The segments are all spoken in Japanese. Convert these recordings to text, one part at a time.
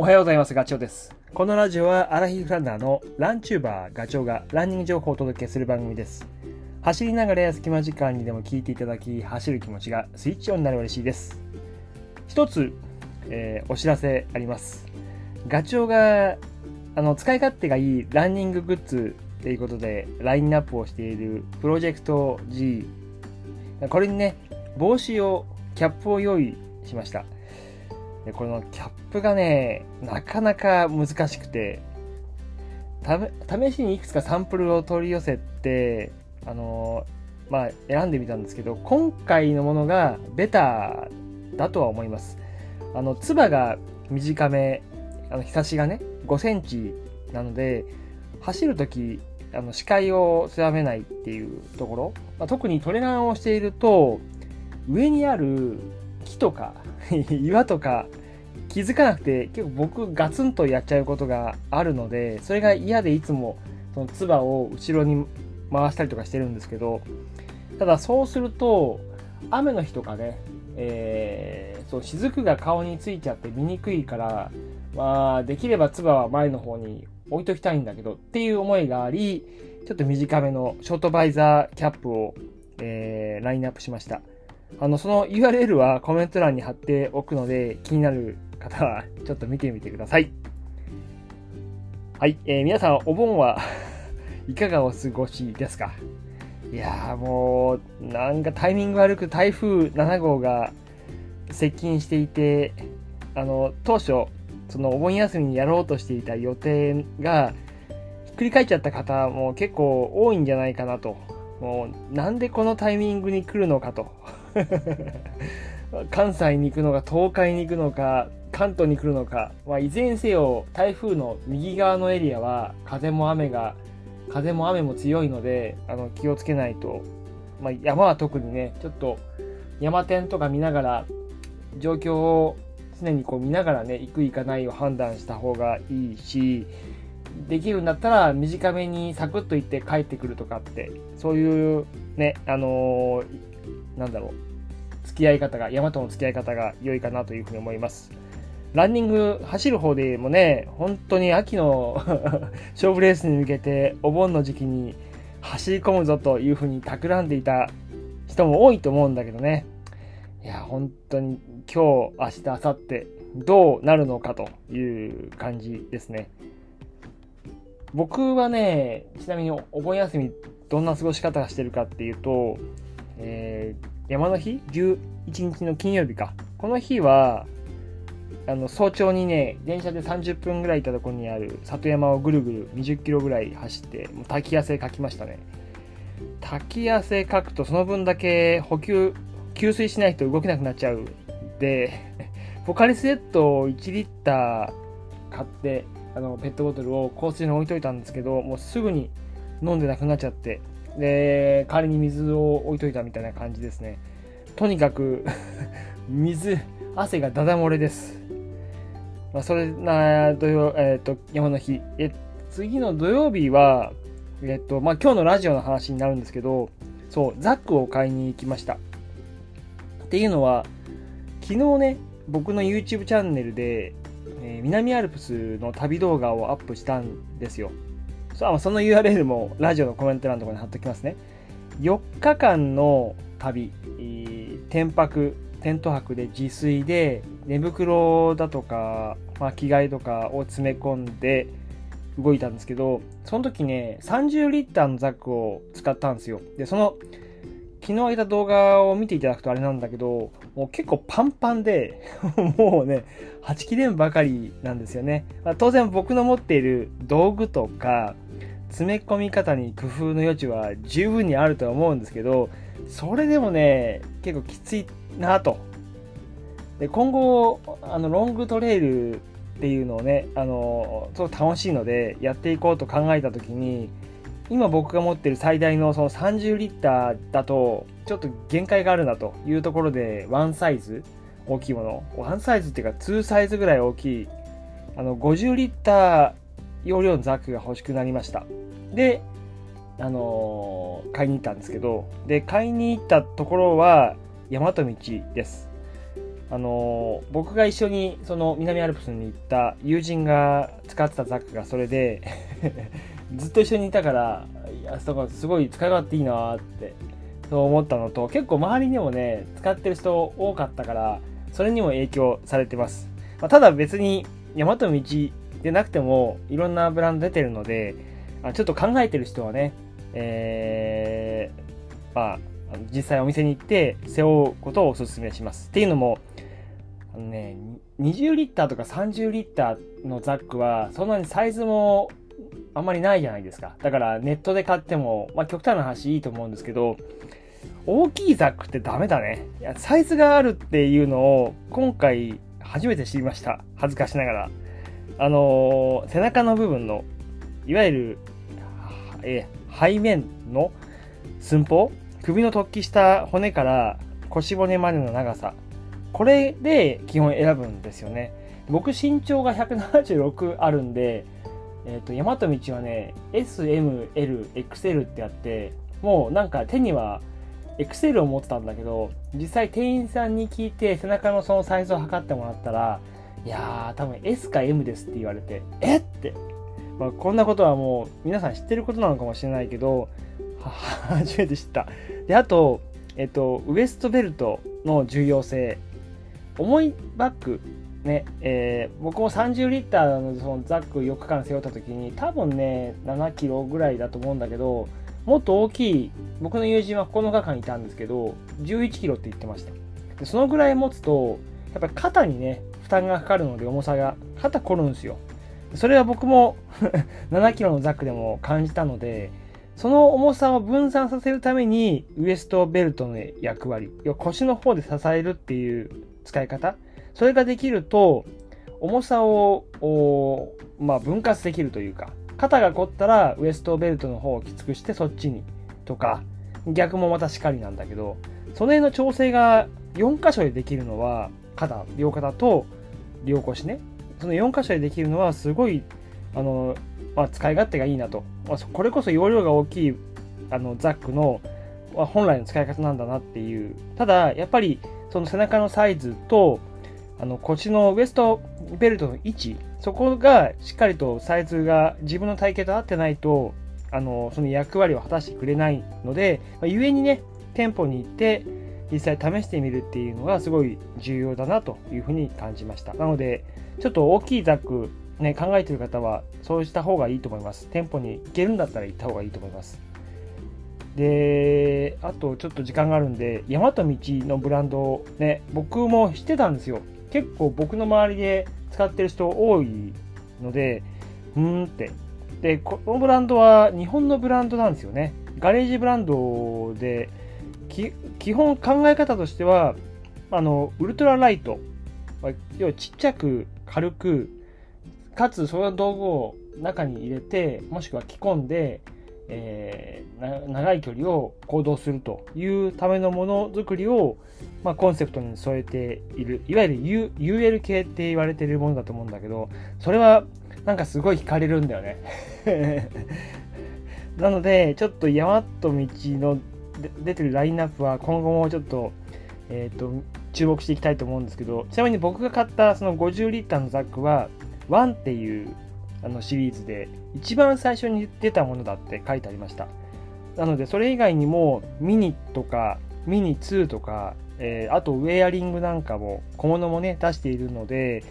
おはようございます。ガチョウです。このラジオはアラヒフランナーのランチューバーガチョウがランニング情報をお届けする番組です。走りながら隙間時間にでも聞いていただき、走る気持ちがスイッチオンになれば嬉しいです。一つ、お知らせあります。ガチョウが使い勝手がいいランニンググッズということでラインナップをしているプロジェクト G、 これにね、帽子をキャップを用意しました。でこのキャップがね、なかなか難しくて、試しにいくつかサンプルを取り寄せて選んでみたんですけど、今回のものがベターだとは思います。つばが短め、日差しがね5センチなので、走るとき視界を狭めないっていうところ、特にトレランをしていると上にある木とか岩とか気づかなくて、結構僕ガツンとやっちゃうことがあるので、それが嫌でいつもそのつばを後ろに回したりとかしてるんですけど、ただそうすると雨の日とかね、そう雫が顔についちゃって見にくいから、できればつばは前の方に置いときたいんだけどっていう思いがあり、ちょっと短めのショートバイザーキャップを、ラインナップしました。その URL はコメント欄に貼っておくので、気になる方はちょっと見てみてください。はい、皆さんお盆はいかがお過ごしですか？いやもうなんかタイミング悪く台風7号が接近していて、当初そのお盆休みにやろうとしていた予定がひっくり返っちゃった方も結構多いんじゃないかなと。もうなんでこのタイミングに来るのかと関西に行くのか東海に行くのか関東に来るのか、いずれにせよ台風の右側のエリアは風も雨も強いので気をつけないと、山は特にね、ちょっと山天とか見ながら、状況を常にこう見ながらね、行く行かないを判断した方がいいし、できるんだったら短めにサクッと行って帰ってくるとかって、そういうね、付き合い方が、山との付き合い方が良いかなというふうに思います。ランニング走る方でもね、本当に秋の勝負レースに向けてお盆の時期に走り込むぞというふうに企んでいた人も多いと思うんだけどね、いや本当に今日明日明後日どうなるのかという感じですね。僕はね、ちなみにお盆休みどんな過ごし方をしてるかっていうと、山の日11日の金曜日か、この日は早朝にね、電車で30分ぐらい行ったところにある里山をぐるぐる20キロぐらい走って、もう滝汗かきましたね。滝汗かくとその分だけ給水しないと動けなくなっちゃうで、ポカリスエットを1リッター買って、ペットボトルを香水に置いといたんですけど、もうすぐに飲んでなくなっちゃって、で代わりに水を置いといたみたいな感じですね。とにかく汗がダダ漏れです。それな山の日、次の土曜日は今日のラジオの話になるんですけど、そうザックを買いに行きました。っていうのは、昨日ね、僕の YouTube チャンネルで、南アルプスの旅動画をアップしたんですよ。その URL もラジオのコメント欄のところに貼っておきますね。4日間の旅、テント泊で自炊で、寝袋だとか、着替えとかを詰め込んで動いたんですけど、その時ね、30リッターのザックを使ったんですよ。で、昨日上げた動画を見ていただくとあれなんだけど、もう結構パンパンでもうね、はちきれんばかりなんですよね。当然僕の持っている道具とか詰め込み方に工夫の余地は十分にあるとは思うんですけど、それでもね、結構きついなと。で、今後ロングトレイルっていうのをね、楽しいのでやっていこうと考えた時に、今僕が持ってる最大のその30リッターだとちょっと限界があるなというところで、ワンサイズっていうか2サイズぐらい大きい50リッター容量のザックが欲しくなりました。で、買いに行ったんですけど、で買いに行ったところは大和道です。僕が一緒にその南アルプスに行った友人が使ってたザックがそれでずっと一緒にいたから、いやすごい使い勝手いいなってそう思ったのと、結構周りにもね使ってる人多かったから、それにも影響されてます。ただ別に大和の道でなくてもいろんなブランド出てるので、ちょっと考えてる人はね、実際お店に行って背負うことをおすすめします。っていうのもね、20リッターとか30リッターのザックはそんなにサイズもあんまりないじゃないですか。だからネットで買っても、極端な話いいと思うんですけど、大きいザックってダメだね。いや、サイズがあるっていうのを今回初めて知りました。恥ずかしながら背中の部分のいわゆる、背面の寸法、首の突起した骨から腰骨までの長さ、これで基本選ぶんですよね。僕身長が176あるんで、大和道はね SMLXL ってあって、もうなんか手には XL を持ってたんだけど、実際店員さんに聞いて背中のそのサイズを測ってもらったら、いやー多分 S か M ですって言われて、えって、こんなことはもう皆さん知ってることなのかもしれないけど初めて知った。であと、ウエストベルトの重要性、重いバッグね、僕も30リッターのそのザック4日間背負った時に多分ね7キロぐらいだと思うんだけど、もっと大きい僕の友人はこの中にいたんですけど11キロって言ってました。でそのぐらい持つとやっぱり肩にね負担がかかるので、重さが肩こるんですよ。それは僕も7キロのザックでも感じたので、その重さを分散させるためにウエストベルトの役割、腰の方で支えるっていう使い方、それができると重さを、分割できるというか、肩が凝ったらウエストベルトの方をきつくしてそっちにとか、逆もまたしかりなんだけど、その辺の調整が4箇所でできるのは、肩、両肩と両腰ね、その4箇所でできるのはすごい使い勝手がいいなと、これこそ容量が大きいザックの、本来の使い方なんだなっていう。ただやっぱりその背中のサイズと腰のウエストベルトの位置、そこがしっかりとサイズが自分の体型と合ってないとその役割を果たしてくれないので、故にね店舗に行って実際試してみるっていうのがすごい重要だなというふうに感じました。なのでちょっと大きいザックね、考えてる方はそうした方がいいと思います。店舗に行けるんだったら行った方がいいと思います。であとちょっと時間があるんで、大和道のブランドをね僕も知ってたんですよ。結構僕の周りで使ってる人多いので、でこのブランドは日本のブランドなんですよね。ガレージブランドで基本考え方としてはウルトラライト、要はちっちゃく軽くかつその道具を中に入れて、もしくは着込んで、長い距離を行動するというためのものづくりを、コンセプトに添えている、いわゆる UL 系って言われているものだと思うんだけど、それはなんかすごい惹かれるんだよねなのでちょっと大和道の出てるラインナップは今後もちょっと注目していきたいと思うんですけど、ちなみに僕が買ったその50リッターのザックはワンっていうシリーズで一番最初に出たものだって書いてありました。なのでそれ以外にもミニとかミニ2とか、あとウェアリングなんかも小物もね出しているので、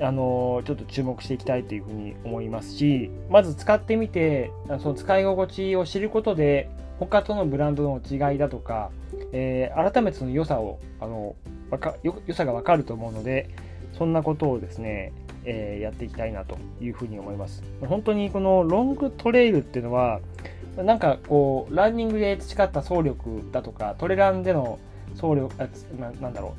ちょっと注目していきたいというふうに思いますし、まず使ってみてその使い心地を知ることで他とのブランドの違いだとか、改めてその良さを良さが分かると思うので、そんなことをですねやっていきたいなというふうに思います。本当にこのロングトレイルっていうのはなんかこうランニングで培った走力だとかトレランでの走力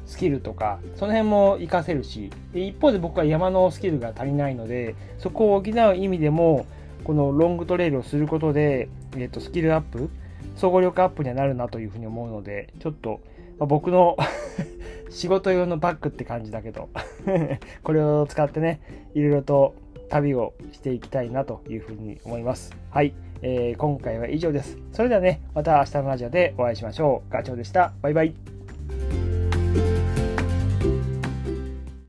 スキルとかその辺も活かせるし、一方で僕は山のスキルが足りないのでそこを補う意味でもこのロングトレイルをすることで、スキルアップ、総合力アップにはなるなというふうに思うので、ちょっと、僕の仕事用のバッグって感じだけどこれを使ってねいろいろと旅をしていきたいなというふうに思います。はい、今回は以上です。それではね、また明日のラジオでお会いしましょう。ガチョウでした。バイバイ。